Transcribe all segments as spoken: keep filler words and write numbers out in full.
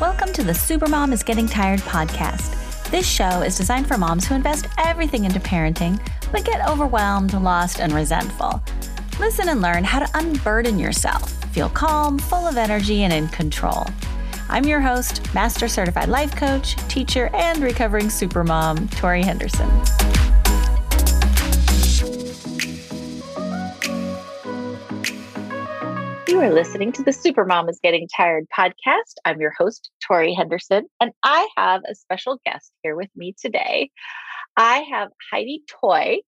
Welcome to the Supermom is Getting Tired podcast. This show is designed for moms who invest everything into parenting, but get overwhelmed, lost, and resentful. Listen and learn how to unburden yourself, feel calm, full of energy, and in control. I'm your host, Master Certified Life Coach, teacher, and recovering supermom, Tori Henderson. You are listening to the Supermom is Getting Tired podcast. I'm your host, Tori Henderson, and I have a special guest here with me today. I have Heidi Toy,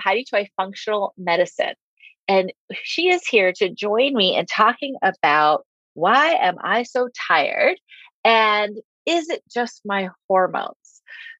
Heidi Toy Functional Medicine, and she is here to join me in talking about why am I so tired and is it just my hormones?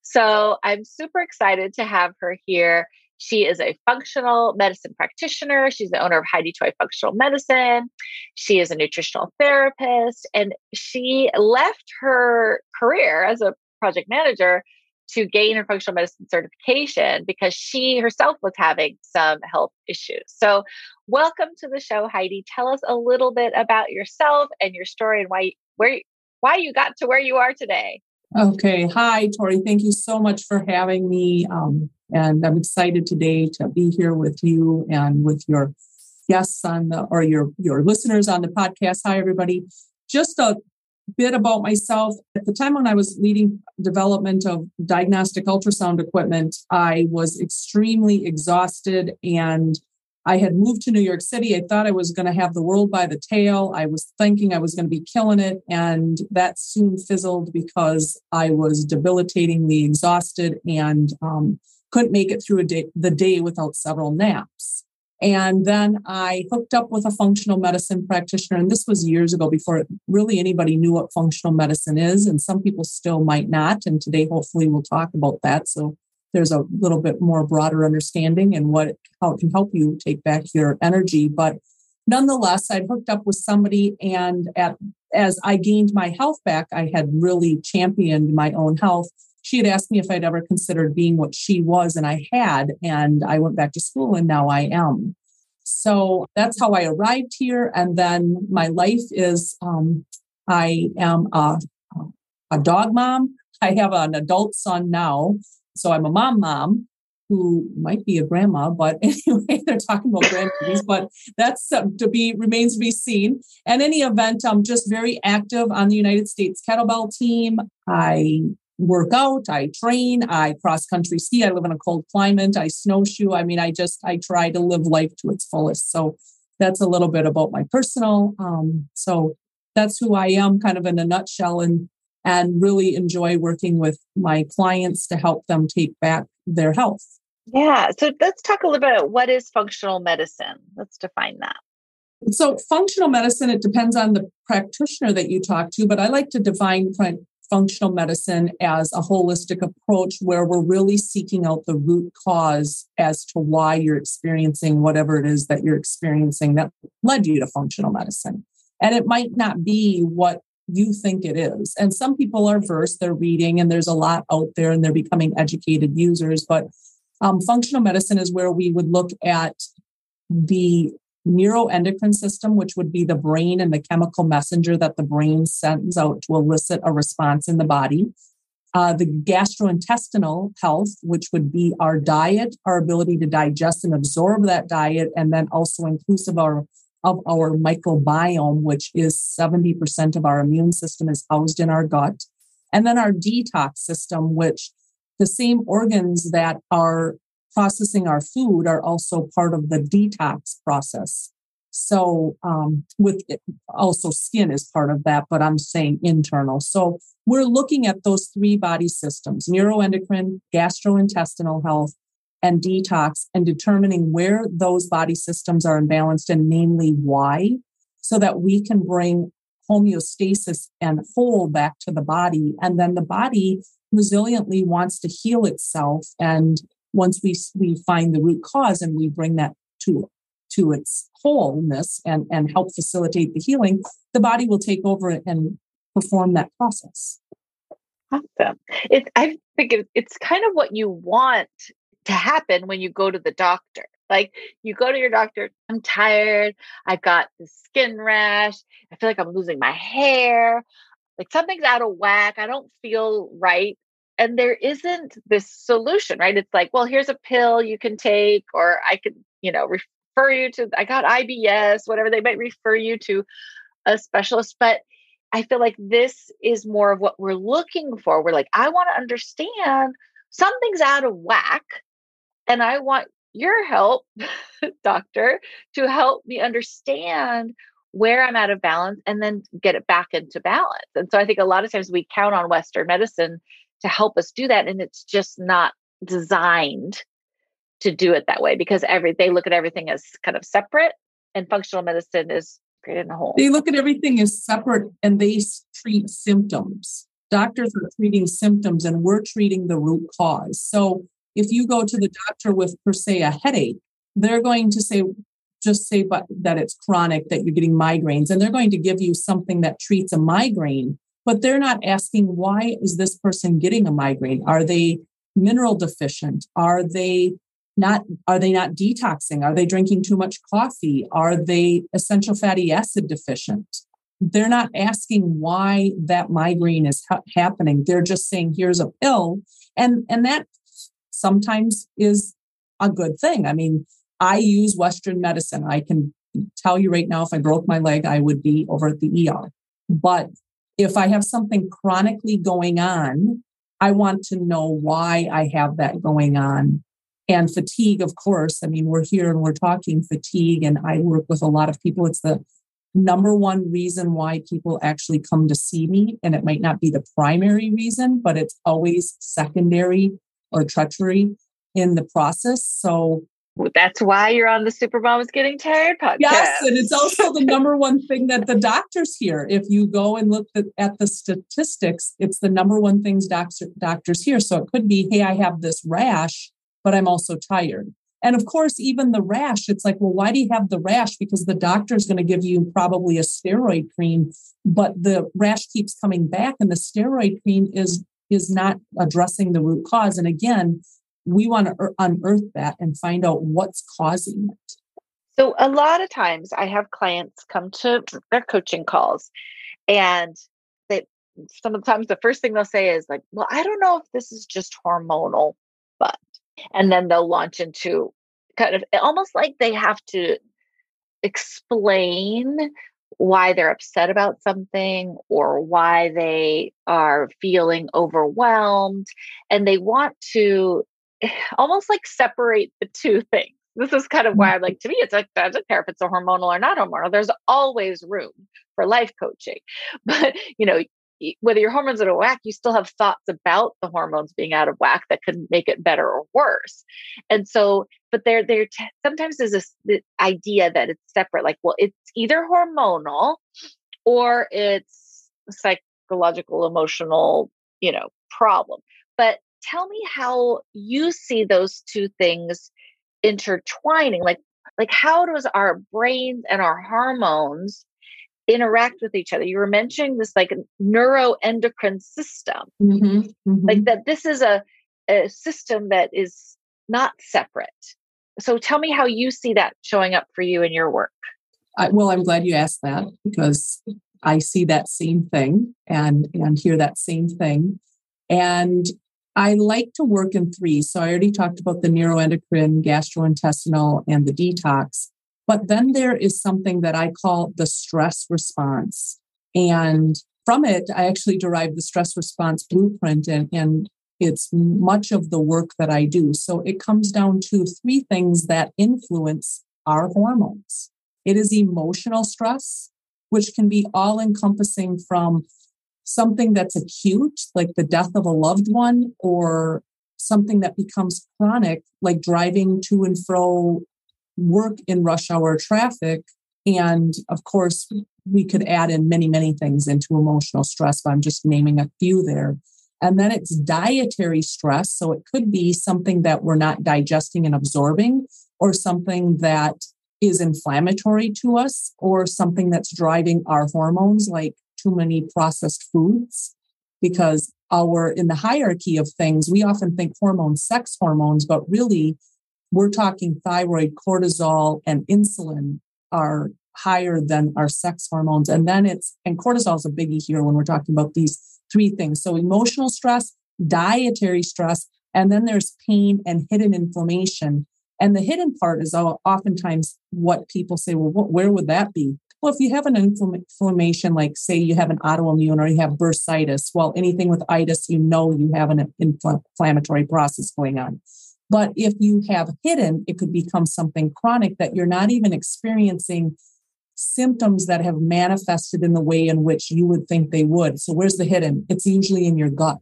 So I'm super excited to have her here. She is a functional medicine practitioner. She's the owner of Heidi Toy Functional Medicine. She is a nutritional therapist, and she left her career as a project manager to gain her functional medicine certification because she herself was having some health issues. So welcome to the show, Heidi. Tell us a little bit about yourself and your story and why, where, why you got to where you are today. Okay. Hi, Tori. Thank you so much for having me. Um, And I'm excited today to be here with you and with your guests on the, or your, your listeners on the podcast. Hi, everybody. Just a bit about myself. At the time when I was leading development of diagnostic ultrasound equipment, I was extremely exhausted and I had moved to New York City. I thought I was going to have the world by the tail. I was thinking I was going to be killing it. And that soon fizzled because I was debilitatingly exhausted and, um, couldn't make it through a day, the day without several naps. And then I hooked up with a functional medicine practitioner. And this was years ago before really anybody knew what functional medicine is. And some people still might not. And today, hopefully we'll talk about that. So there's a little bit more broader understanding and what how it can help you take back your energy. But nonetheless, I hooked up with somebody. And at, as I gained my health back, I had really championed my own health. She had asked me if I'd ever considered being what she was, and I had, and I went back to school and now I am. So that's how I arrived here. And then my life is, um, I am a, a dog mom. I have an adult son now. So I'm a mom mom who might be a grandma, but anyway, they're talking about grandbabies, but that's uh, to be, remains to be seen. At any event, I'm just very active on the United States kettlebell team. I work out, I train, I cross-country ski, I live in a cold climate, I snowshoe. I mean, I just, I try to live life to its fullest. So that's a little bit about my personal. Um, so that's who I am kind of in a nutshell, and and really enjoy working with my clients to help them take back their health. Yeah. So let's talk a little bit about what is functional medicine. Let's define that. So functional medicine, it depends on the practitioner that you talk to, but I like to define functional medicine as a holistic approach where we're really seeking out the root cause as to why you're experiencing whatever it is that you're experiencing that led you to functional medicine. And it might not be what you think it is. And some people are versed, they're reading, and there's a lot out there and they're becoming educated users. But um, functional medicine is where we would look at the neuroendocrine system, which would be the brain and the chemical messenger that the brain sends out to elicit a response in the body. Uh, the gastrointestinal health, which would be our diet, our ability to digest and absorb that diet, and then also inclusive our, of our microbiome, which is seventy percent of our immune system is housed in our gut. And then our detox system, which the same organs that are processing our food are also part of the detox process. So um, with it, also skin is part of that, but I'm saying internal. So we're looking at those three body systems, neuroendocrine, gastrointestinal health, and detox, and determining where those body systems are imbalanced and namely why, so that we can bring homeostasis and whole back to the body. And then the body resiliently wants to heal itself, and once we we find the root cause and we bring that to, to its wholeness and, and help facilitate the healing, the body will take over and perform that process. Awesome. It, I think it, it's kind of what you want to happen when you go to the doctor. Like you go to your doctor, I'm tired, I've got the skin rash, I feel like I'm losing my hair, like something's out of whack. I don't feel right. And there isn't this solution, right? It's like, well, here's a pill you can take, or I could, you know, refer you to, I got I B S, whatever, they might refer you to a specialist. But I feel like this is more of what we're looking for. We're like, I want to understand something's out of whack, and I want your help, doctor, to help me understand where I'm out of balance and then get it back into balance. And so I think a lot of times we count on Western medicine to help us do that. And it's just not designed to do it that way, because every they look at everything as kind of separate, and functional medicine is created in a whole. They look at everything as separate and they treat symptoms. Doctors are treating symptoms and we're treating the root cause. So if you go to the doctor with, per se, a headache, they're going to say, just say but that it's chronic, that you're getting migraines, and they're going to give you something that treats a migraine. But they're not asking, why is this person getting a migraine? Are they mineral deficient? Are they not, are they not detoxing? Are they drinking too much coffee? Are they essential fatty acid deficient? They're not asking why that migraine is ha- happening. They're just saying, here's a pill. And, and that sometimes is a good thing. I mean, I use Western medicine. I can tell you right now, if I broke my leg, I would be over at the E R. But if I have something chronically going on, I want to know why I have that going on. And fatigue, of course, I mean, we're here and we're talking fatigue, and I work with a lot of people. It's the number one reason why people actually come to see me. And it might not be the primary reason, but it's always secondary or treachery in the process. So that's why you're on the Super Mom Is Getting Tired podcast. Yes, and it's also the number one thing that the doctors hear. If you go and look at the statistics, it's the number one things doctor, doctors hear. So it could be, hey, I have this rash, but I'm also tired. And of course, even the rash, it's like, well, why do you have the rash? Because the doctor's going to give you probably a steroid cream, but the rash keeps coming back, and the steroid cream is is not addressing the root cause. And again, we want to unearth that and find out what's causing it. So a lot of times I have clients come to their coaching calls, and they sometimes the first thing they'll say is like, well, I don't know if this is just hormonal, but, and then they'll launch into kind of almost like they have to explain why they're upset about something or why they are feeling overwhelmed. And they want to almost like separate the two things. This is kind of why I'm like, to me, it's like, I don't care if it's a hormonal or not hormonal. There's always room for life coaching. But, you know, whether your hormones are out of whack, you still have thoughts about the hormones being out of whack that could make it better or worse. And so, but there, there t- sometimes there's this, this idea that it's separate, like, well, it's either hormonal or it's psychological, emotional, you know, problem. But tell me how you see those two things intertwining. Like, like how does our brains and our hormones interact with each other? You were mentioning this like neuroendocrine system, mm-hmm, mm-hmm. like that this is a, a system that is not separate. So tell me how you see that showing up for you in your work. I, well, I'm glad you asked that, because I see that same thing and, and hear that same thing. And I like to work in three. So I already talked about the neuroendocrine, gastrointestinal, and the detox. But then there is something that I call the stress response. And from it, I actually derived the stress response blueprint, and, and it's much of the work that I do. So it comes down to three things that influence our hormones. It is emotional stress, which can be all-encompassing from something that's acute, like the death of a loved one, or something that becomes chronic, like driving to and fro work in rush hour traffic. And of course, we could add in many, many things into emotional stress, but I'm just naming a few there. And then it's dietary stress. So it could be something that we're not digesting and absorbing, or something that is inflammatory to us, or something that's driving our hormones, like too many processed foods. Because our, in the hierarchy of things, we often think hormones, sex hormones, but really we're talking thyroid, cortisol, and insulin are higher than our sex hormones. And then it's, and cortisol is a biggie here when we're talking about these three things. So emotional stress, dietary stress, and then there's pain and hidden inflammation. And the hidden part is oftentimes what people say, well, what, where would that be? Well, if you have an inflammation, like say you have an autoimmune or you have bursitis, well, anything with itis, you know you have an inflammatory process going on. But if you have hidden, it could become something chronic that you're not even experiencing symptoms that have manifested in the way in which you would think they would. So where's the hidden? It's usually in your gut.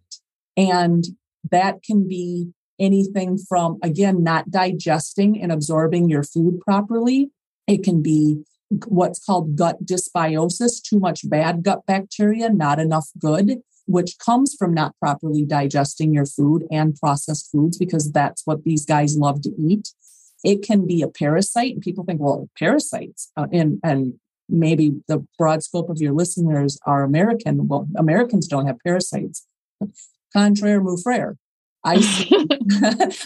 And that can be anything from, again, not digesting and absorbing your food properly. It can be what's called gut dysbiosis, too much bad gut bacteria, not enough good, which comes from not properly digesting your food and processed foods, because that's what these guys love to eat. It can be a parasite. And people think, well, parasites, uh, and, and maybe the broad scope of your listeners are American. Well, Americans don't have parasites. Contraire move frere. I see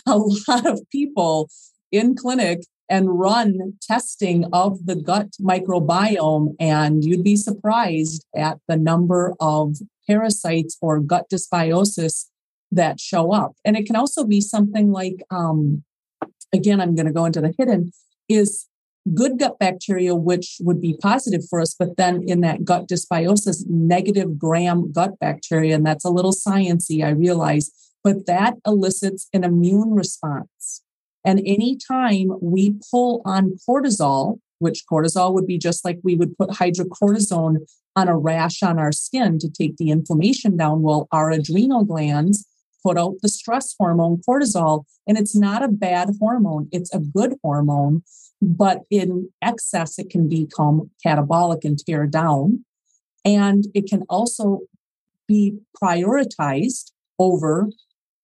a lot of people in clinic and run testing of the gut microbiome, and you'd be surprised at the number of parasites or gut dysbiosis that show up. And it can also be something like, um, again, I'm going to go into the hidden, is good gut bacteria, which would be positive for us, but then in that gut dysbiosis, negative gram gut bacteria, and that's a little sciencey, I realize, but that elicits an immune response. And anytime we pull on cortisol, which cortisol would be just like we would put hydrocortisone on a rash on our skin to take the inflammation down, well, our adrenal glands put out the stress hormone cortisol, and it's not a bad hormone. It's a good hormone, but in excess, it can become catabolic and tear down. And it can also be prioritized over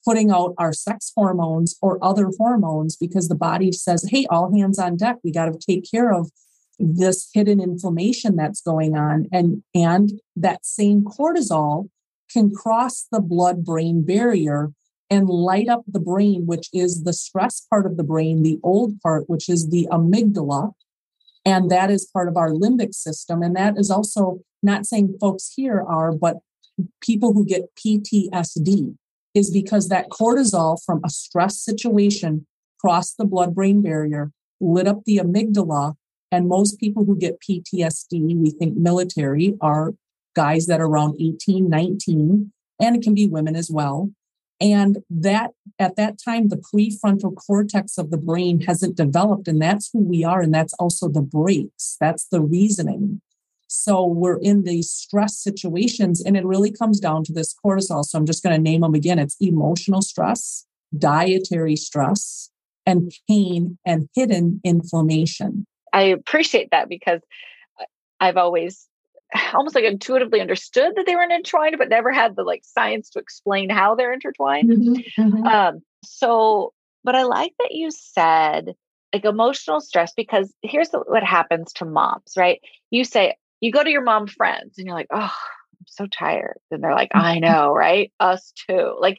putting out our sex hormones or other hormones, because the body says, hey, all hands on deck, we got to take care of this hidden inflammation that's going on. And, and that same cortisol can cross the blood-brain barrier and light up the brain, which is the stress part of the brain, the old part, which is the amygdala. And that is part of our limbic system. And that is also, not saying folks here are, but people who get P T S D, is because that cortisol from a stress situation crossed the blood-brain barrier, lit up the amygdala. And most people who get P T S D, we think military, are guys that are around eighteen, nineteen, and it can be women as well. And that at that time, the prefrontal cortex of the brain hasn't developed, and that's who we are. And that's also the breaks. That's the reasoning. So we're in these stress situations, and it really comes down to this cortisol. So I'm just going to name them again. It's emotional stress, dietary stress, and pain and hidden inflammation. I appreciate that, because I've always almost like intuitively understood that they were intertwined, but never had the like science to explain how they're intertwined. Mm-hmm, mm-hmm. Um, so, but I like that you said like emotional stress, because here's what happens to moms, right? You say, you go to your mom friends and you're like, oh, I'm so tired. And they're like, I know, right? Us too. Like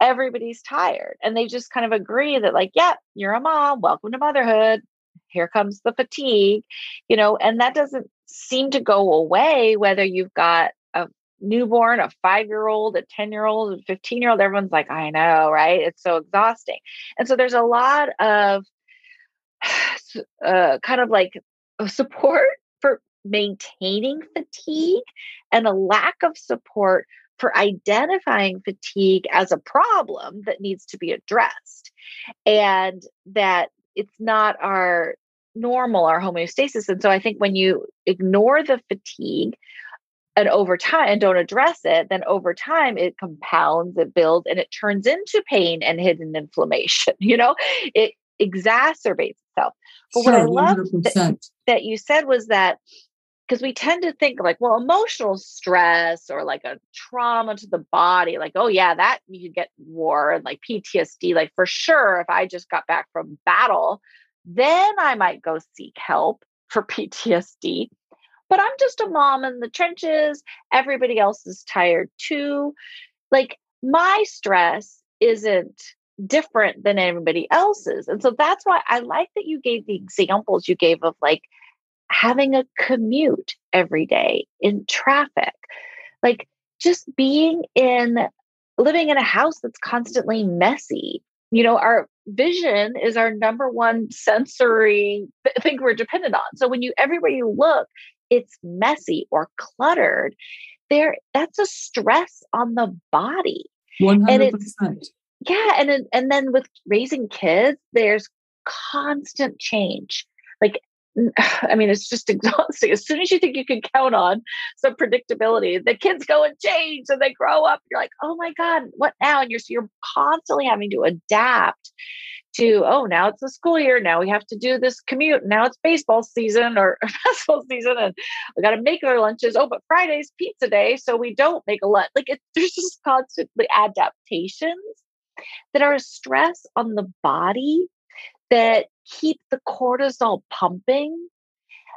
everybody's tired. And they just kind of agree that like, yeah, you're a mom. Welcome to motherhood. Here comes the fatigue, you know, and that doesn't seem to go away, whether you've got a newborn, a five-year-old, a ten-year-old, a fifteen-year-old, everyone's like, I know, right? It's so exhausting. And so there's a lot of uh, kind of like support for maintaining fatigue and a lack of support for identifying fatigue as a problem that needs to be addressed, and that it's not our normal, our homeostasis. And so I think when you ignore the fatigue and over time and don't address it, then over time it compounds, it builds, and it turns into pain and hidden inflammation. You know, it exacerbates itself. But sure, what I love that, that you said was that, because we tend to think like, well, emotional stress or like a trauma to the body, like, oh yeah, that you could get war and like P T S D, like for sure, if I just got back from battle, then I might go seek help for P T S D. But I'm just a mom in the trenches. Everybody else is tired too. Like my stress isn't different than everybody else's. And so that's why I like that you gave the examples you gave of like, having a commute every day, in traffic, like just being in, living in a house that's constantly messy. You know, our vision is our number one sensory thing we're dependent on. So when you, everywhere you look, it's messy or cluttered there. That's a stress on the body. one hundred percent. And it's, yeah. And, and then with raising kids, there's constant change. Like, I mean, it's just exhausting. As soon as you think you can count on some predictability, the kids go and change and they grow up. You're like, oh my God, what now? And you're, so you're constantly having to adapt to, oh, now it's the school year. Now we have to do this commute. Now it's baseball season or basketball season. And we got to make our lunches. Oh, but Friday's pizza day. So we don't make a lunch. Like it, there's just constantly adaptations that are a stress on the body, that keep the cortisol pumping,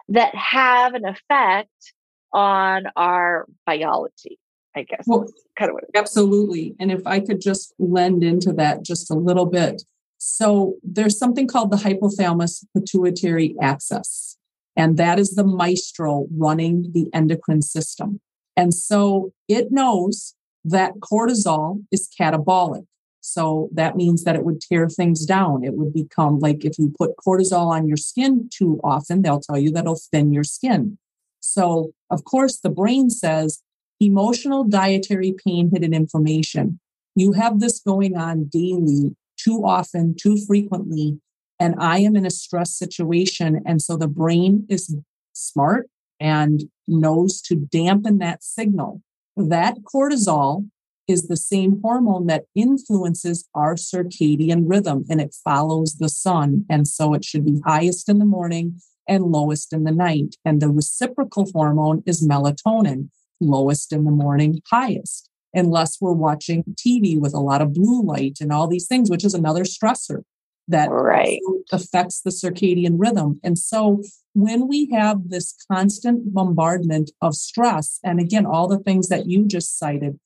that have an effect on our biology, I guess. Well, kind of what it absolutely is. And if I could just lend into that just a little bit. So there's something called the hypothalamus pituitary axis, and that is the maestro running the endocrine system. And so it knows that cortisol is catabolic. So that means that it would tear things down. It would become like if you put cortisol on your skin too often, they'll tell you that'll thin your skin. So, of course, the brain says emotional, dietary pain, hidden inflammation. You have this going on daily, too often, too frequently, and I am in a stress situation. And so the brain is smart and knows to dampen that signal. That cortisol is the same hormone that influences our circadian rhythm, and it follows the sun. And so it should be highest in the morning and lowest in the night. And the reciprocal hormone is melatonin, lowest in the morning, highest, unless we're watching T V with a lot of blue light and all these things, which is another stressor that right. affects the circadian rhythm. And so when we have this constant bombardment of stress, and again, all the things that you just cited,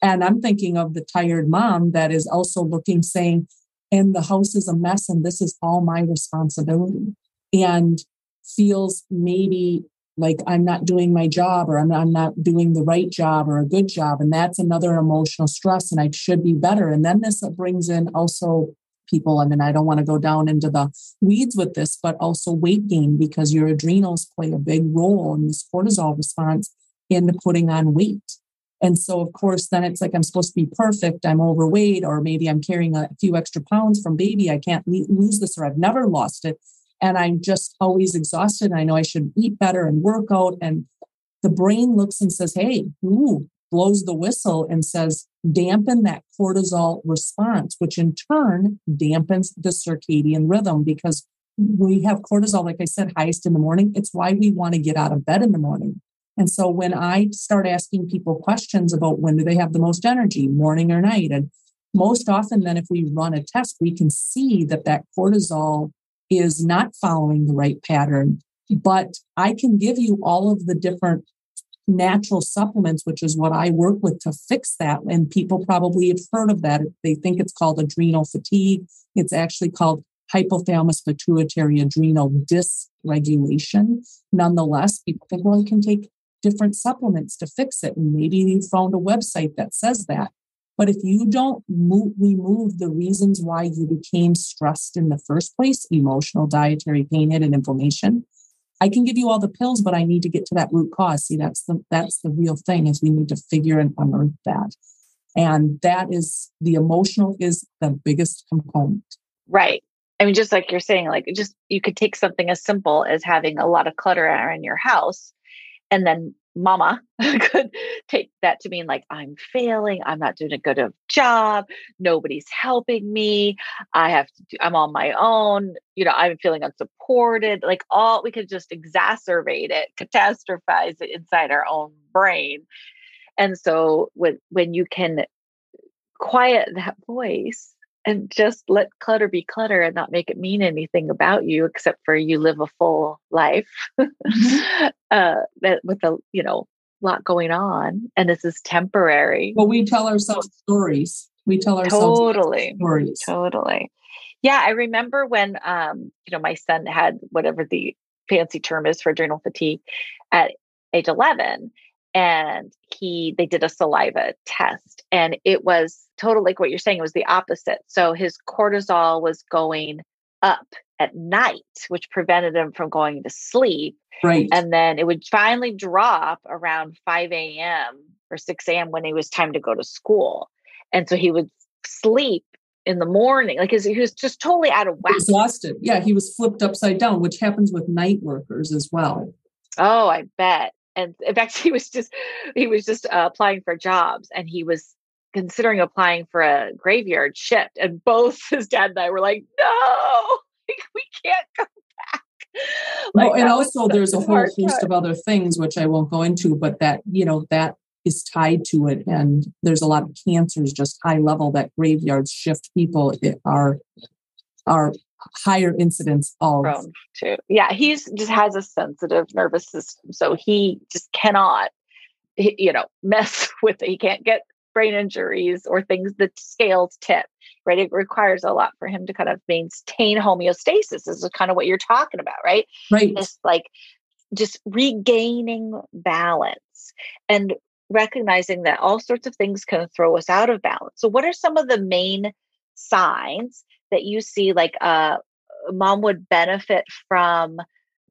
and I'm thinking of the tired mom that is also looking, saying, and the house is a mess and this is all my responsibility, and feels maybe like I'm not doing my job or I'm not, I'm not doing the right job or a good job. And that's another emotional stress, and I should be better. And then this brings in also people, I mean, I don't want to go down into the weeds with this, but also weight gain, because your adrenals play a big role in this cortisol response in putting on weight. And so, of course, then it's like, I'm supposed to be perfect. I'm overweight, or maybe I'm carrying a few extra pounds from baby. I can't lose this, or I've never lost it. And I'm just always exhausted. And I know I should eat better and work out. And the brain looks and says, hey, ooh, blows the whistle and says, dampen that cortisol response, which in turn dampens the circadian rhythm, because we have cortisol, like I said, highest in the morning. It's why we want to get out of bed in the morning. And so when I start asking people questions about when do they have the most energy, morning or night, and most often then if we run a test, we can see that that cortisol is not following the right pattern. But I can give you all of the different natural supplements, which is what I work with to fix that. And people probably have heard of that. They think it's called adrenal fatigue. It's actually called hypothalamus pituitary adrenal dysregulation. Nonetheless, people think, well, you can take different supplements to fix it. And maybe you found a website that says that. But if you don't move, remove the reasons why you became stressed in the first place, emotional, dietary pain, and inflammation, I can give you all the pills, but I need to get to that root cause. See, that's the, that's the real thing, is we need to figure and unearth that. And that is, the emotional is the biggest component. Right. I mean, just like you're saying, like just, you could take something as simple as having a lot of clutter in your house, and then mama could take that to mean like, I'm failing. I'm not doing a good job. Nobody's helping me. I have to do, I'm on my own. You know, I'm feeling unsupported. Like all, we could just exacerbate it, catastrophize it inside our own brain. And so when, when you can quiet that voice and just let clutter be clutter and not make it mean anything about you, except for you live a full life mm-hmm. uh, that with a you know lot going on, and this is temporary. Well, we tell ourselves stories. We tell ourselves totally stories. Totally. Yeah, I remember when um, you know my son had whatever the fancy term is for adrenal fatigue, at age eleven. And he, they did a saliva test, and it was totally like what you're saying. It was the opposite. So his cortisol was going up at night, which prevented him from going to sleep. Right. And then it would finally drop around five a.m. or six a.m. when it was time to go to school. And so he would sleep in the morning, like he was just totally out of whack. Exhausted. Yeah. He was flipped upside down, which happens with night workers as well. Oh, I bet. And in fact, he was just, he was just uh, applying for jobs, and he was considering applying for a graveyard shift. And both his dad and I were like, no, we can't go back. Like, well, and also there's a whole host of other things, which I won't go into, but that, you know, that is tied to it. And there's a lot of cancers, just high level, that graveyard shift people are, are higher incidence of. Too. Yeah. He's just has a sensitive nervous system. So he just cannot, you know, mess with it. He can't get brain injuries or things that scales tip, right? It requires a lot for him to kind of maintain homeostasis. This is kind of what you're talking about, right? Right. Just like just regaining balance and recognizing that all sorts of things can throw us out of balance. So what are some of the main signs that you see, like uh, mom would benefit from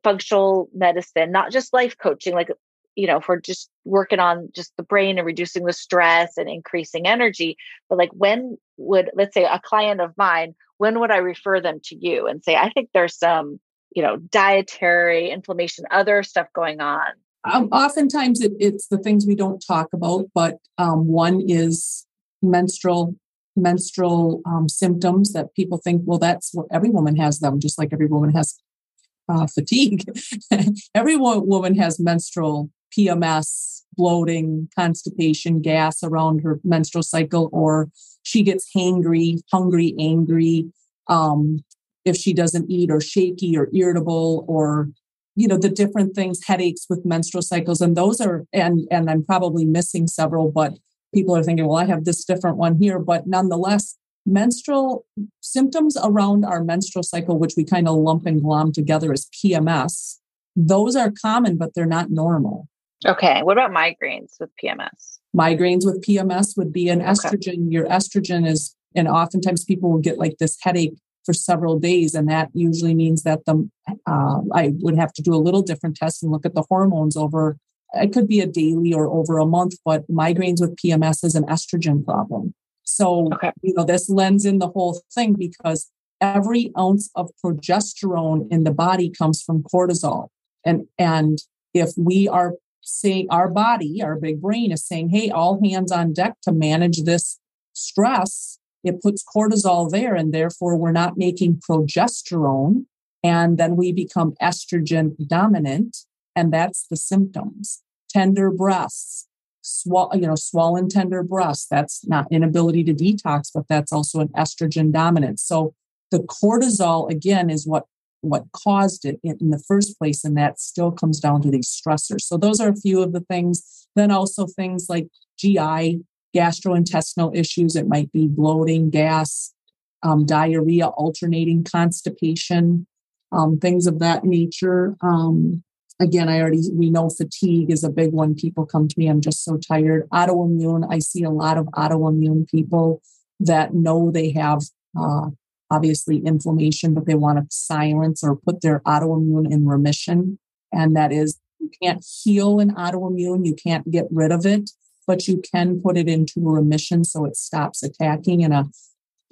functional medicine, not just life coaching, like, you know, for just working on just the brain and reducing the stress and increasing energy. But like, when would, let's say a client of mine, when would I refer them to you and say, I think there's some, you know, dietary inflammation, other stuff going on? Um, oftentimes it, it's the things we don't talk about, but um, one is menstrual menstrual um, symptoms that people think, well, that's what every woman has them, just like every woman has uh, fatigue. Every woman has menstrual, P M S, bloating, constipation, gas around her menstrual cycle, or she gets hangry, hungry, angry, um, if she doesn't eat, or shaky or irritable, or, you know, the different things, headaches with menstrual cycles. And those are, and, and I'm probably missing several, but people are thinking, well, I have this different one here, but nonetheless, menstrual symptoms around our menstrual cycle, which we kind of lump and glom together as P M S, those are common, but they're not normal. Okay. What about migraines with P M S? Migraines with P M S would be an okay. estrogen. Your estrogen is, and oftentimes people will get like this headache for several days. And that usually means that the uh, I would have to do a little different test and look at the hormones over. It could be a daily or over a month, but migraines with P M S is an estrogen problem. So, okay. you know, this lends in the whole thing, because every ounce of progesterone in the body comes from cortisol. And, and if we are saying our body, our big brain is saying, hey, all hands on deck to manage this stress, it puts cortisol there, and therefore we're not making progesterone. And then we become estrogen dominant. And that's the symptoms. Tender breasts, swall- you know, swollen tender breasts. That's not inability to detox, but that's also an estrogen dominance. So the cortisol, again, is what, what caused it in the first place. And that still comes down to these stressors. So those are a few of the things. Then also things like G I, gastrointestinal issues. It might be bloating, gas, um, diarrhea, alternating constipation, um, things of that nature. Um, Again, I already, we know fatigue is a big one. People come to me, I'm just so tired. Autoimmune, I see a lot of autoimmune people that know they have, uh, obviously, inflammation, but they want to silence or put their autoimmune in remission. And that is, you can't heal an autoimmune, you can't get rid of it, but you can put it into remission so it stops attacking. And a,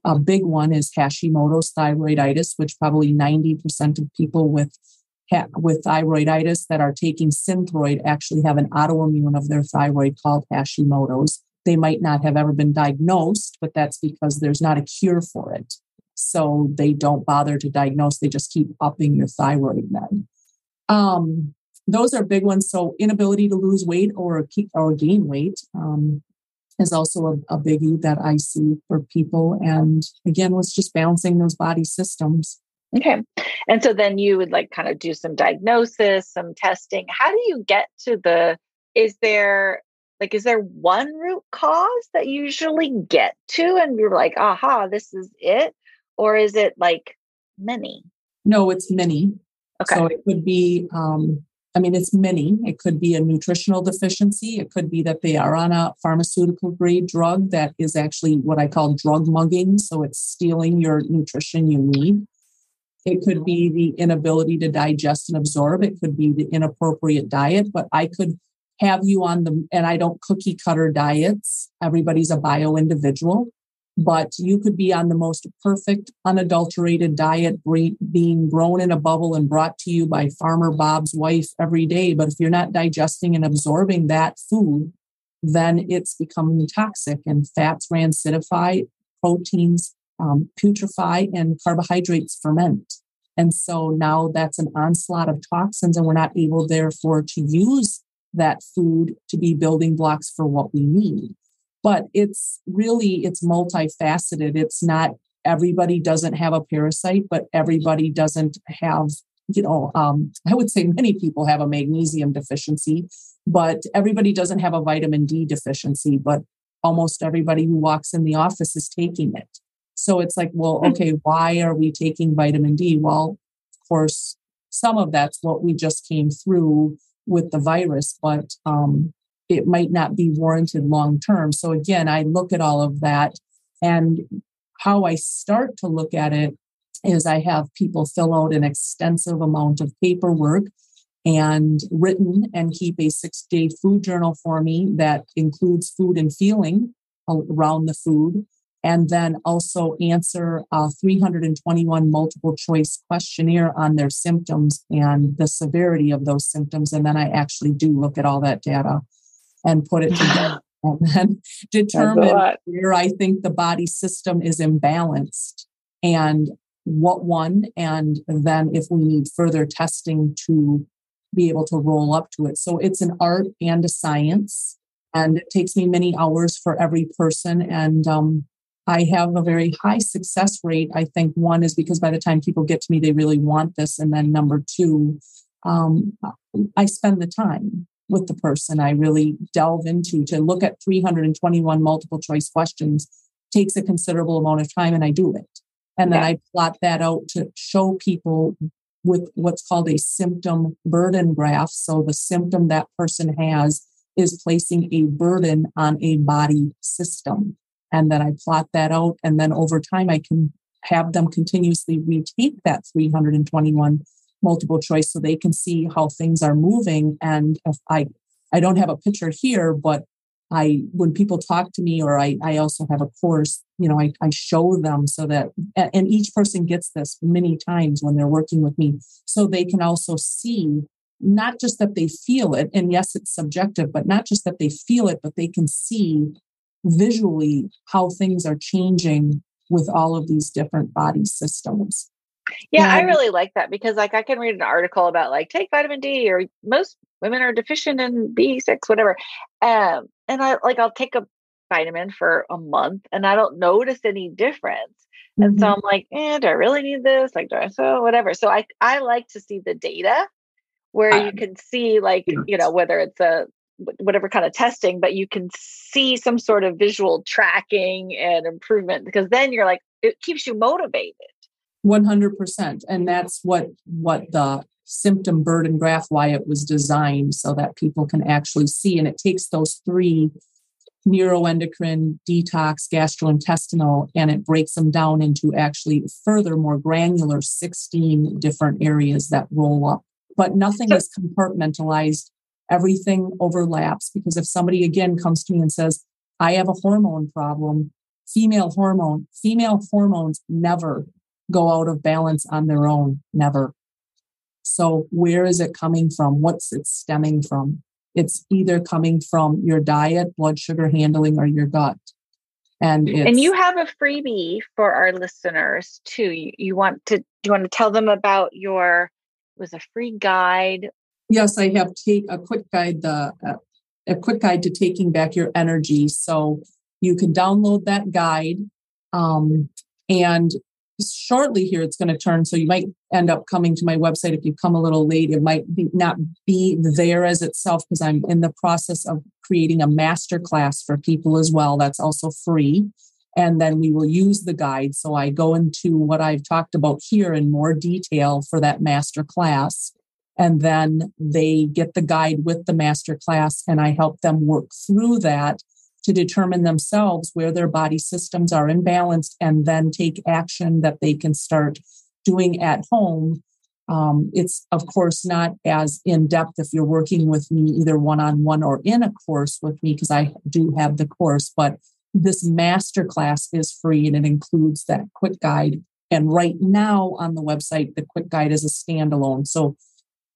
a big one is Hashimoto's thyroiditis, which probably ninety percent of people with with thyroiditis that are taking Synthroid actually have an autoimmune of their thyroid called Hashimoto's. They might not have ever been diagnosed, but that's because there's not a cure for it. So they don't bother to diagnose. They just keep upping your thyroid med. Um, those are big ones. So inability to lose weight or keep or gain weight um, is also a, a biggie that I see for people. And again, it's just balancing those body systems. Okay. And so then you would like kind of do some diagnosis, some testing. How do you get to the, is there like, is there one root cause that you usually get to and you're like, aha, this is it? Or is it like many? No, it's many. Okay. So it could be, um, I mean, it's many. It could be a nutritional deficiency. It could be that they are on a pharmaceutical grade drug that is actually what I call drug mugging. So it's stealing your nutrition you need. It could be the inability to digest and absorb. It could be the inappropriate diet, but I could have you on the, and I don't cookie cutter diets. Everybody's a bio individual, but you could be on the most perfect, unadulterated diet, being grown in a bubble and brought to you by Farmer Bob's wife every day. But if you're not digesting and absorbing that food, then it's becoming toxic, and fats rancidify, proteins um, putrefy, and carbohydrates ferment. And so now that's an onslaught of toxins, and we're not able, therefore, to use that food to be building blocks for what we need. But it's really, it's multifaceted. It's not, everybody doesn't have a parasite, but everybody doesn't have, you know, um, I would say many people have a magnesium deficiency, but everybody doesn't have a vitamin D deficiency, but almost everybody who walks in the office is taking it. So it's like, well, okay, why are we taking vitamin D? Well, of course, some of that's what we just came through with the virus, but um, it might not be warranted long-term. So again, I look at all of that, and how I start to look at it is I have people fill out an extensive amount of paperwork and written and keep a six-day food journal for me that includes food and feeling around the food, and then also answer a three hundred twenty-one multiple choice questionnaire on their symptoms and the severity of those symptoms. And then I actually do look at all that data and put it together and then determine where I think the body system is imbalanced and what one, and then if we need further testing to be able to roll up to it. So it's an art and a science, and it takes me many hours for every person. And um, I have a very high success rate. I think one is because by the time people get to me, they really want this. And then number two, um, I spend the time with the person. I really delve into to look at three hundred twenty-one multiple choice questions takes a considerable amount of time, and I do it. And then yeah. I plot that out to show people with what's called a symptom burden graph. So the symptom that person has is placing a burden on a body system. And then I plot that out. And then over time, I can have them continuously retake that three hundred twenty-one multiple choice so they can see how things are moving. And if I, I don't have a picture here, but I, when people talk to me, or I, I also have a course, you know, I, I show them so that, and each person gets this many times when they're working with me, so they can also see not just that they feel it, and yes, it's subjective, but not just that they feel it, but they can see visually how things are changing with all of these different body systems. Yeah, I really like that, because like I can read an article about like take vitamin D, or most women are deficient in B six, whatever. Um, and I like I'll take a vitamin for a month and I don't notice any difference. And mm-hmm. so I'm like, eh, do I really need this? Like, do I so whatever. So I I like to see the data where um, you can see like, yeah. you know, whether it's a whatever kind of testing, but you can see some sort of visual tracking and improvement, because then you're like, it keeps you motivated. one hundred percent. And that's what, what the symptom burden graph, why it was designed so that people can actually see. And it takes those three, neuroendocrine, detox, gastrointestinal, and it breaks them down into actually further more granular sixteen different areas that roll up. But nothing is compartmentalized. Everything overlaps, because if somebody again comes to me and says, I have a hormone problem, female hormone, female hormones never go out of balance on their own, never. So where is it coming from? What's it stemming from? It's either coming from your diet, blood sugar handling, or your gut. And it's, and you have a freebie for our listeners too. You, you want to, do you want to tell them about your, it was a free guide. Yes, I have take a quick guide, the uh, a quick guide to taking back your energy. So you can download that guide, um, and shortly here, it's going to turn. So you might end up coming to my website. If you come a little late, it might be, not be there as itself, because I'm in the process of creating a masterclass for people as well. That's also free. And then we will use the guide. So I go into what I've talked about here in more detail for that master class. And then they get the guide with the master class, and I help them work through that to determine themselves where their body systems are imbalanced and then take action that they can start doing at home. Um, it's, of course, not as in-depth if you're working with me either one-on-one or in a course with me, because I do have the course, but this masterclass is free and it includes that quick guide. And right now on the website, the quick guide is a standalone. So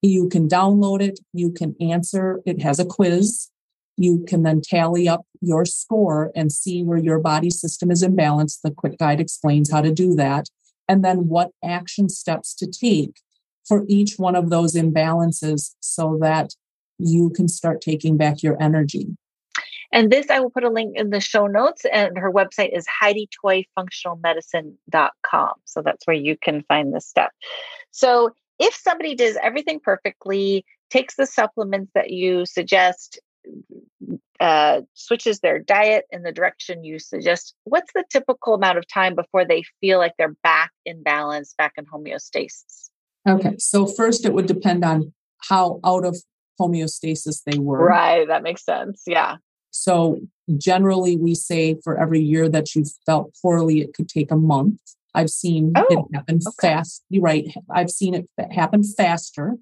you can download it, you can answer, it has a quiz. You can then tally up your score and see where your body system is imbalanced. The quick guide explains how to do that. And then what action steps to take for each one of those imbalances so that you can start taking back your energy. And this, I will put a link in the show notes, and her website is Heidi Toy Functional Medicine dot com. So that's where you can find this stuff. So if somebody does everything perfectly, takes the supplements that you suggest, uh, switches their diet in the direction you suggest, what's the typical amount of time before they feel like they're back in balance, back in homeostasis? Okay. So first it would depend on how out of homeostasis they were. Right. That makes sense. Yeah. So generally we say for every year that you've felt poorly, it could take a month. I've seen oh, it happen okay. fast. You're right. I've seen it happen faster.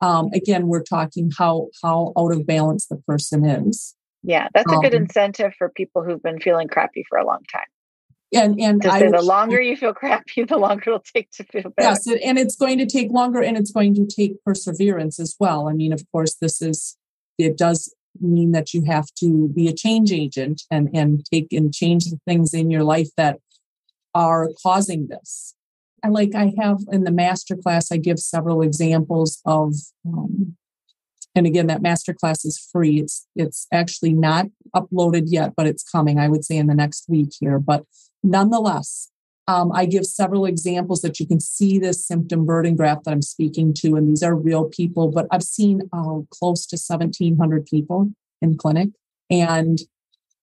Um, again, we're talking how, how out of balance the person is. Yeah. That's um, a good incentive for people who've been feeling crappy for a long time. And, and I, the longer you feel crappy, the longer it'll take to feel better. Yes. And it's going to take longer, and it's going to take perseverance as well. I mean, of course, this is, it does mean that you have to be a change agent and, and take and change the things in your life that are causing this. And like I have in the masterclass, I give several examples of, um, and again, that masterclass is free. It's it's actually not uploaded yet, but it's coming, I would say, in the next week here. But nonetheless, um, I give several examples that you can see this symptom burden graph that I'm speaking to. And these are real people, but I've seen uh, close to seventeen hundred people in clinic. And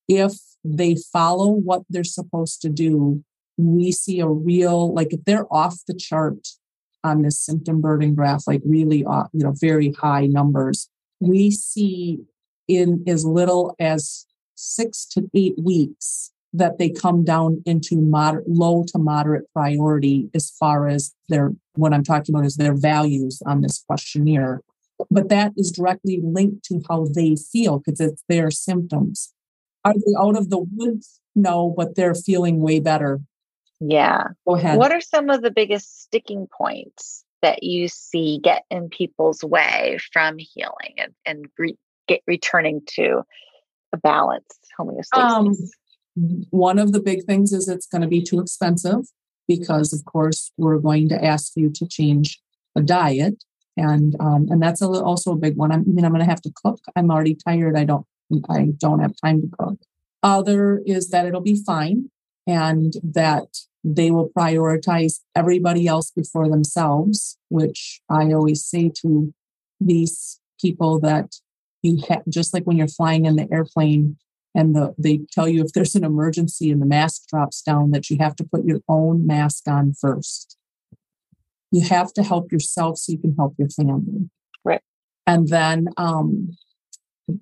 if they follow what they're supposed to do, we see a real, like if they're off the chart on this symptom burden graph, like really, off, you know, very high numbers, we see in as little as six to eight weeks that they come down into moderate, low to moderate priority as far as their, what I'm talking about is their values on this questionnaire. But that is directly linked to how they feel because it's their symptoms. Are they out of the woods? No, but they're feeling way better. Yeah. Go ahead. What are some of the biggest sticking points that you see get in people's way from healing and, and re- get returning to a balanced homeostasis? Um, one of the big things is it's going to be too expensive because, of course, we're going to ask you to change a diet. And um, and that's a, also a big one. I mean, I'm going to have to cook. I'm already tired. I don't I don't have time to cook. Other is that it'll be fine and that they will prioritize everybody else before themselves, which I always say to these people that you ha- just like when you're flying in the airplane and the, they tell you if there's an emergency and the mask drops down, that you have to put your own mask on first. You have to help yourself so you can help your family. Right. And then, um,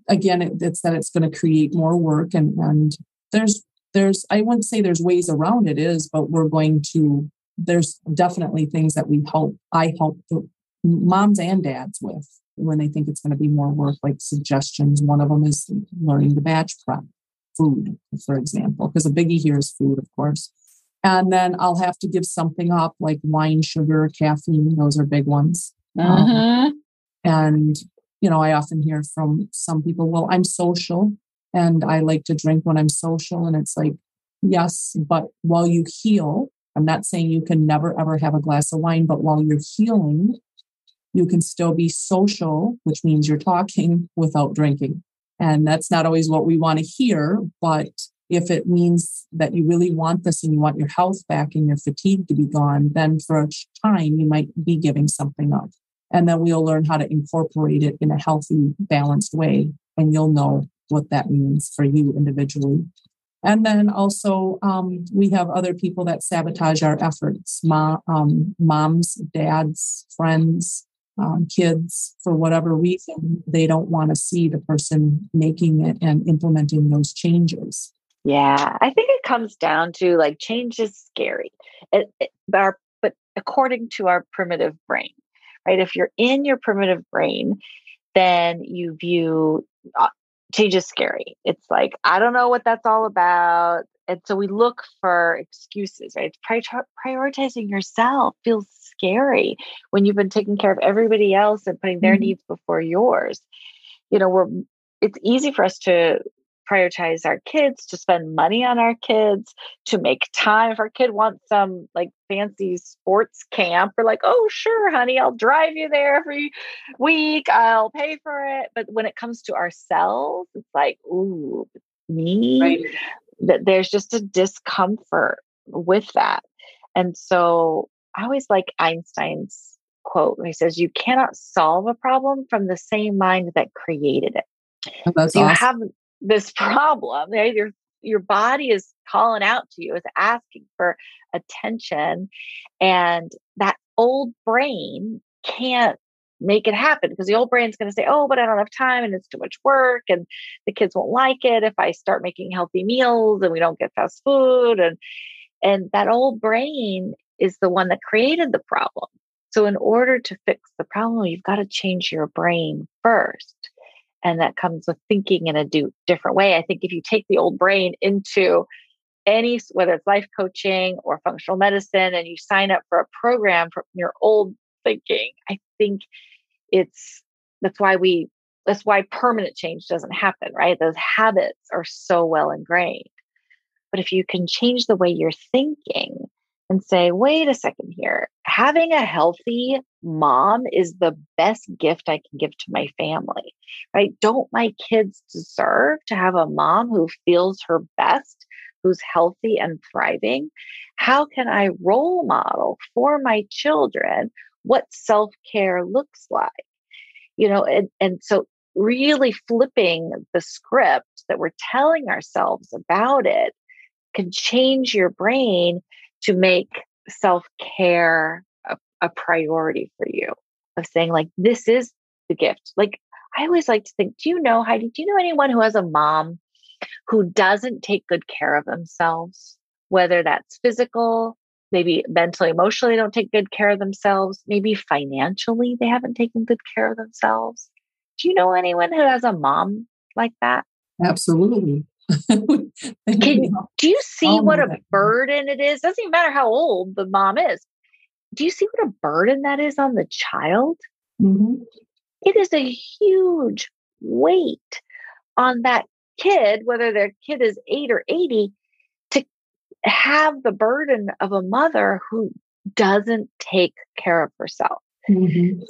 again, it, it's that it's going to create more work and, and there's, There's, I wouldn't say there's ways around it is, but we're going to, there's definitely things that we help, I help the moms and dads with when they think it's going to be more work, like suggestions. One of them is learning to batch prep food, for example, because a biggie here is food, of course. And then I'll have to give something up like wine, sugar, caffeine. Those are big ones. Uh-huh. Um, and, you know, I often hear from some people, well, I'm social. And I like to drink when I'm social. And it's like, yes, but while you heal, I'm not saying you can never, ever have a glass of wine, but while you're healing, you can still be social, which means you're talking without drinking. And that's not always what we want to hear. But if it means that you really want this and you want your health back and your fatigue to be gone, then for a time, you might be giving something up. And then we'll learn how to incorporate it in a healthy, balanced way. And you'll know what that means for you individually. And then also um, we have other people that sabotage our efforts, Mom, um, moms, dads, friends, um, kids, for whatever reason, they don't want to see the person making it and implementing those changes. Yeah, I think it comes down to like change is scary, it, it, our, but according to our primitive brain, right? If you're in your primitive brain, then you view uh, change is scary. It's like, I don't know what that's all about. And so we look for excuses, right? Prioritizing yourself feels scary when you've been taking care of everybody else and putting their mm-hmm. needs before yours. You know, we're, it's easy for us to prioritize our kids, to spend money on our kids, to make time. If our kid wants some like fancy sports camp, we're like, oh, sure, honey, I'll drive you there every week. I'll pay for it. But when it comes to ourselves, it's like, ooh, me, right. That there's just a discomfort with that. And so I always like Einstein's quote when he says, you cannot solve a problem from the same mind that created it. Oh, that's so awesome. You have this problem, right? Your, your body is calling out to you. It's asking for attention. And that old brain can't make it happen because the old brain's going to say, oh, but I don't have time and it's too much work and the kids won't like it if I start making healthy meals and we don't get fast food. And, and that old brain is the one that created the problem. So in order to fix the problem, you've got to change your brain first. And that comes with thinking in a do, different way. I think if you take the old brain into any, whether it's life coaching or functional medicine, and you sign up for a program from your old thinking, I think it's, that's why we, that's why permanent change doesn't happen, right? Those habits are so well ingrained. But if you can change the way you're thinking and say, wait a second here, having a healthy mom is the best gift I can give to my family, right? Don't my kids deserve to have a mom who feels her best, who's healthy and thriving? How can I role model for my children what self-care looks like? You know, and, and so really flipping the script that we're telling ourselves about it can change your brain to make self-care a, a priority for you, of saying like, this is the gift. Like, I always like to think, do you know, Heidi, do you know anyone who has a mom who doesn't take good care of themselves, whether that's physical, maybe mentally, emotionally, they don't take good care of themselves. Maybe financially, they haven't taken good care of themselves. Do you know anyone who has a mom like that? Absolutely. Can, do you see what a burden it is? Doesn't even matter how old the mom is. Do you see what a burden that is on the child? Mm-hmm. It is a huge weight on that kid, whether their kid is eight or eighty, to have the burden of a mother who doesn't take care of herself. Mm-hmm.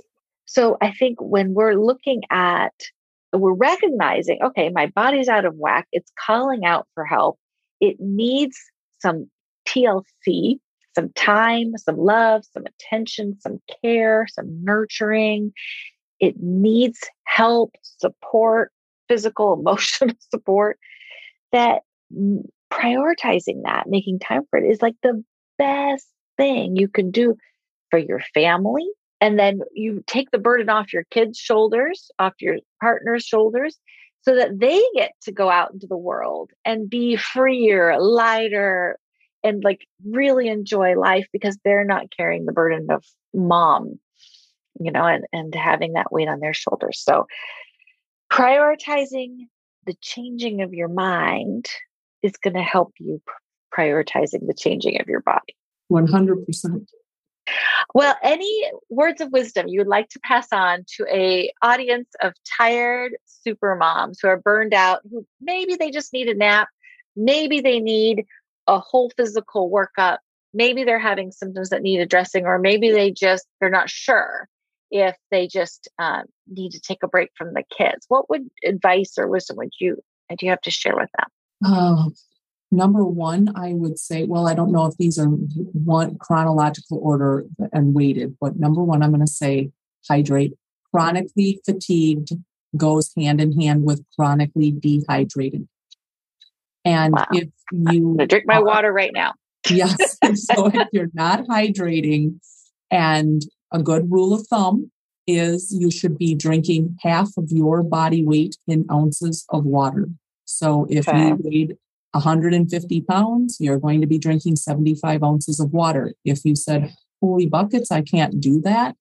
So I think when we're looking at we're recognizing, okay, my body's out of whack. It's calling out for help. It needs some T L C, some time, some love, some attention, some care, some nurturing. It needs help, support, physical, emotional support. That prioritizing that, making time for it is like the best thing you can do for your family. And then you take the burden off your kids' shoulders, off your partner's shoulders, so that they get to go out into the world and be freer, lighter, and like really enjoy life because they're not carrying the burden of mom, you know, and, and having that weight on their shoulders. So prioritizing the changing of your mind is going to help you prioritizing the changing of your body. one hundred percent. Well, any words of wisdom you would like to pass on to a audience of tired super moms who are burned out, who maybe they just need a nap, maybe they need a whole physical workup, maybe they're having symptoms that need addressing, or maybe they just, they're not sure if they just um, need to take a break from the kids. What would advice or wisdom would you, do you have to share with them? Oh. Number one, I would say, well, I don't know if these are one chronological order and weighted, but number one, I'm going to say hydrate. Chronically fatigued goes hand in hand with chronically dehydrated. And wow. if You I'm gonna drink my are, water right now. Yes. So if you're not hydrating, and a good rule of thumb is you should be drinking half of your body weight in ounces of water. So if okay. you weighed one hundred fifty pounds, you're going to be drinking seventy-five ounces of water. If you said, holy buckets, I can't do that,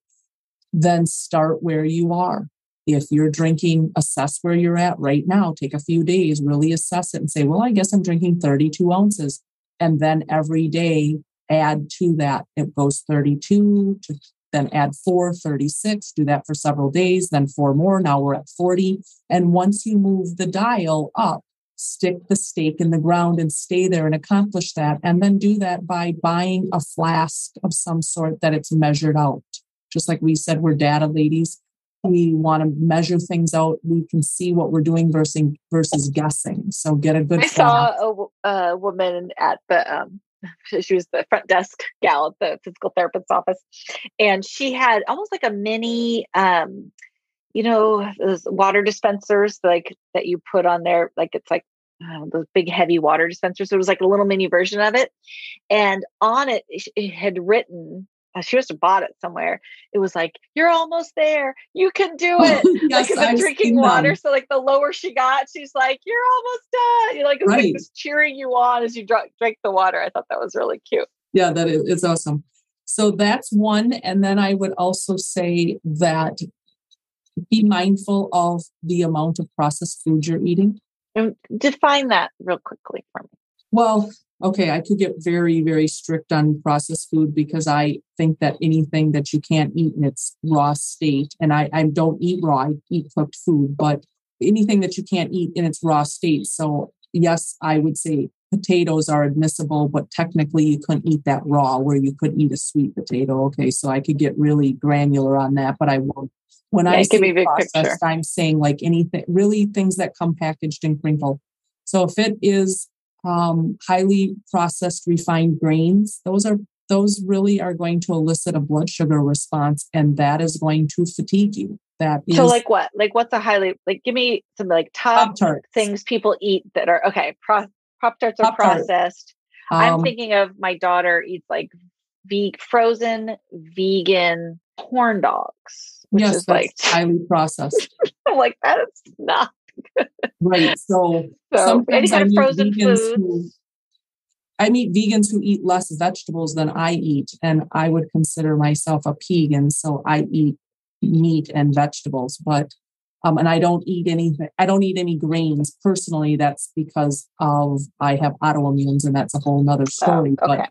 then start where you are. If you're drinking, assess where you're at right now. Take a few days, really assess it and say, well, I guess I'm drinking thirty-two ounces. And then every day add to that. It goes thirty-two, to, then add four, thirty-six. Do that for several days, then four more. Now we're at forty. And once you move the dial up, stick the stake in the ground and stay there and accomplish that. And then do that by buying a flask of some sort that it's measured out. Just like we said, we're data ladies. We want to measure things out. We can see what we're doing versus versus guessing. So get a good. I flask. saw a, a woman at the, um, she was the front desk gal at the physical therapist's office. And she had almost like a mini, um, you know, those water dispensers like that you put on there, like it's like uh, those big heavy water dispensers. So it was like a little mini version of it. And on it, it had written, uh, she must have bought it somewhere. It was like, you're almost there. You can do it. Oh, yes, like I'm drinking water. That. So like the lower she got, she's like, you're almost done. You know, like it's right. like this cheering you on as you dr- drink the water. I thought that was really cute. Yeah, that is it's awesome. So that's one. And then I would also say that be mindful of the amount of processed food you're eating. And define that real quickly for me. Well, okay, I could get very, very strict on processed food because I think that anything that you can't eat in its raw state, and I, I don't eat raw, I eat cooked food, but anything that you can't eat in its raw state. So yes, I would say potatoes are admissible, but technically you couldn't eat that raw where you could eat a sweet potato. Okay, so I could get really granular on that, but I won't. When yeah, I say processed, picture. I'm saying like anything, really things that come packaged and crinkle. So if it is um, highly processed, refined grains, those are those really are going to elicit a blood sugar response, and that is going to fatigue you. That is, so like what? Like what's a highly like? Give me some like top Pop-Tarts. Things people eat that are okay. Pro, Pop-Tarts are Pop-Tart. processed. Um, I'm thinking of my daughter eats like ve- frozen vegan corn dogs. Which yes, is like highly processed. Like that is not good. Right. So, so any kind I of frozen foods. Who, I meet vegans who eat less vegetables than I eat, and I would consider myself a pegan. So I eat meat and vegetables, but um, and I don't eat anything. I don't eat any grains personally. That's because of I have autoimmunes, and that's a whole nother story. Oh, okay. But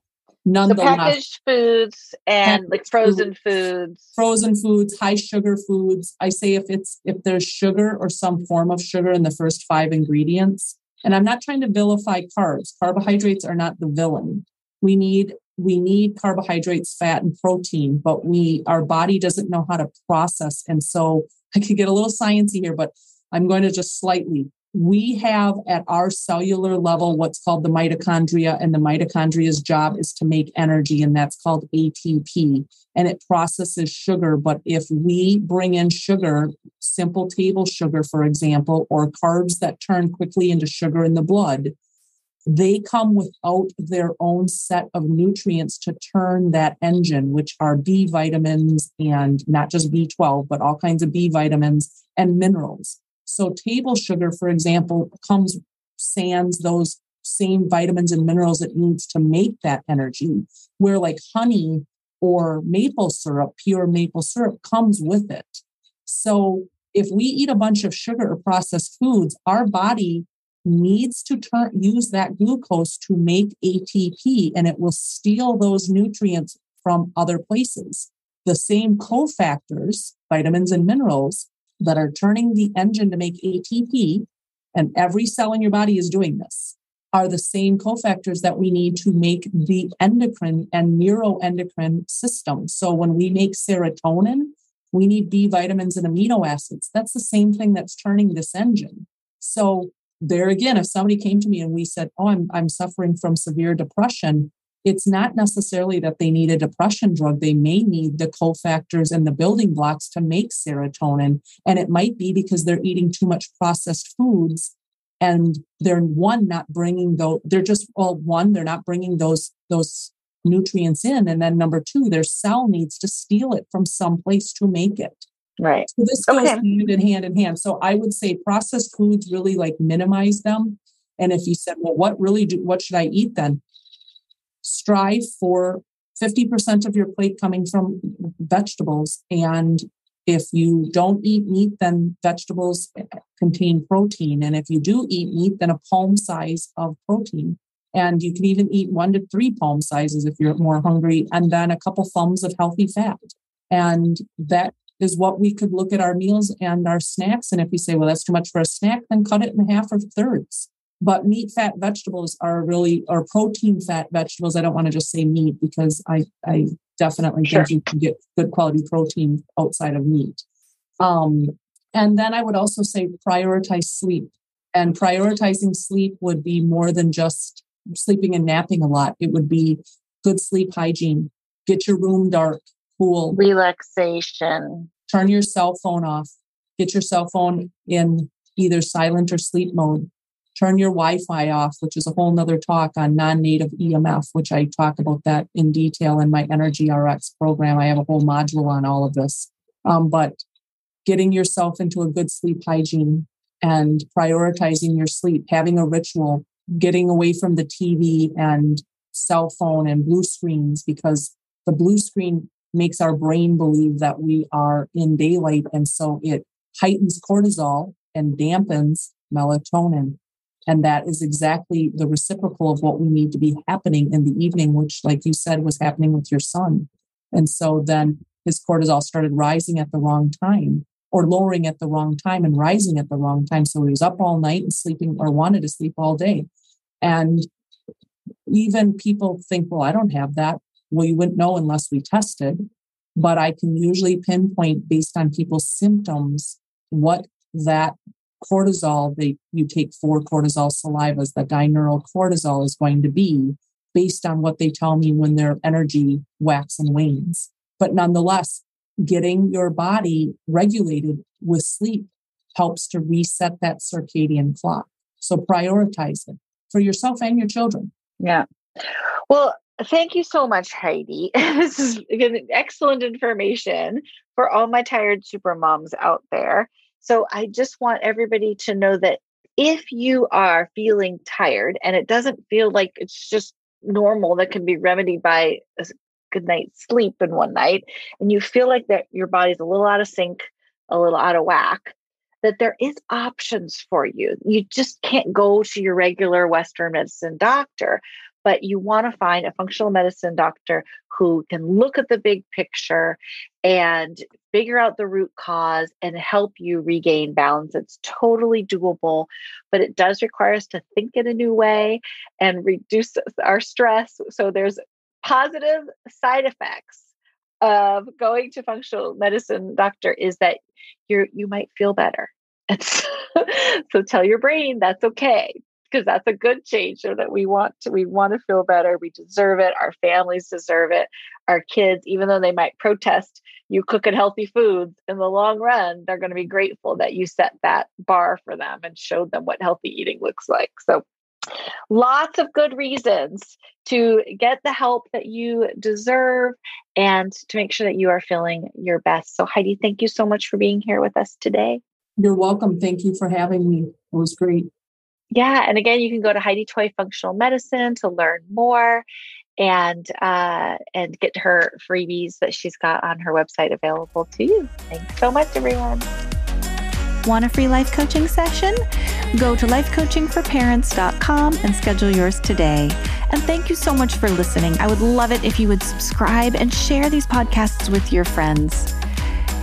none the packaged foods and packaged like frozen foods. foods, frozen foods, high sugar foods. I say if it's, if there's sugar or some form of sugar in the first five ingredients, and I'm not trying to vilify carbs. Carbohydrates are not the villain. We need, we need carbohydrates, fat, and protein, but we, our body doesn't know how to process. And so I could get a little sciencey here, but I'm going to just slightly. We have at our cellular level what's called the mitochondria, and the mitochondria's job is to make energy, and that's called A T P, and it processes sugar. But if we bring in sugar, simple table sugar, for example, or carbs that turn quickly into sugar in the blood, they come without their own set of nutrients to turn that engine, which are B vitamins and not just B twelve, but all kinds of B vitamins and minerals. So table sugar, for example, comes sans those same vitamins and minerals it needs to make that energy, where like honey or maple syrup, pure maple syrup comes with it. So if we eat a bunch of sugar or processed foods, our body needs to turn, use that glucose to make A T P, and it will steal those nutrients from other places. The same cofactors, vitamins and minerals, that are turning the engine to make A T P, and every cell in your body is doing this, are the same cofactors that we need to make the endocrine and neuroendocrine system. So when we make serotonin, we need B vitamins and amino acids. That's the same thing that's turning this engine. So there again, if somebody came to me and we said, oh, I'm, I'm suffering from severe depression, it's not necessarily that they need a depression drug. They may need the cofactors and the building blocks to make serotonin. And it might be because they're eating too much processed foods And they're one, not bringing those, they're just all well, one, they're not bringing those, those nutrients in. And then number two, their cell needs to steal it from someplace to make it. Right. So this goes okay. hand in hand in hand. So I would say processed foods, really like minimize them. And if you said, well, what really do, what should I eat then? Strive for fifty percent of your plate coming from vegetables. And if you don't eat meat, then vegetables contain protein. And if you do eat meat, then a palm size of protein. And you can even eat one to three palm sizes if you're more hungry, and then a couple thumbs of healthy fat. And that is what we could look at our meals and our snacks. And if you say, well, that's too much for a snack, then cut it in half or thirds. But meat, fat, vegetables are really, or protein, fat, vegetables. I don't want to just say meat because I, I definitely sure. think you can get good quality protein outside of meat. Um, and then I would also say prioritize sleep. And prioritizing sleep would be more than just sleeping and napping a lot. It would be good sleep hygiene. Get your room dark, cool. Relaxation. Turn your cell phone off. Get your cell phone in either silent or sleep mode. Turn your Wi-Fi off, which is a whole nother talk on non-native E M F, which I talk about that in detail in my Energy R X program. I have a whole module on all of this. Um, but getting yourself into a good sleep hygiene and prioritizing your sleep, having a ritual, getting away from the T V and cell phone and blue screens, because the blue screen makes our brain believe that we are in daylight. And so it heightens cortisol and dampens melatonin. And that is exactly the reciprocal of what we need to be happening in the evening, which, like you said, was happening with your son. And so then his cortisol started rising at the wrong time, or lowering at the wrong time and rising at the wrong time. So he was up all night and sleeping, or wanted to sleep all day. And even people think, well, I don't have that. Well, you wouldn't know unless we tested. But I can usually pinpoint based on people's symptoms what that cortisol, they, you take four cortisol salivas, the diurnal cortisol is going to be based on what they tell me when their energy waxes and wanes. But nonetheless, getting your body regulated with sleep helps to reset that circadian clock. So prioritize it for yourself and your children. Yeah. Well, thank you so much, Heidi. This is excellent information for all my tired super moms out there. So I just want everybody to know that if you are feeling tired and it doesn't feel like it's just normal, that can be remedied by a good night's sleep in one night, and you feel like that your body's a little out of sync, a little out of whack, that there is options for you. You just can't go to your regular Western medicine doctor, but you want to find a functional medicine doctor who can look at the big picture and figure out the root cause and help you regain balance. It's totally doable, but it does require us to think in a new way and reduce our stress. So there's positive side effects of going to functional medicine doctor is that you you might feel better. And so, so tell your brain that's okay, because that's a good change. So that we want to, we want to feel better. We deserve it. Our families deserve it. Our kids, even though they might protest you cooking healthy foods, in the long run, they're going to be grateful that you set that bar for them and showed them what healthy eating looks like. So lots of good reasons to get the help that you deserve and to make sure that you are feeling your best. So Heidi, thank you so much for being here with us today. You're welcome. Thank you for having me. It was great. Yeah. And again, you can go to Heidi Toy Functional Medicine to learn more and, uh, and get her freebies that she's got on her website available to you. Thanks so much, everyone. Want a free life coaching session? Go to life coaching for parents dot com and schedule yours today. And thank you so much for listening. I would love it if you would subscribe and share these podcasts with your friends.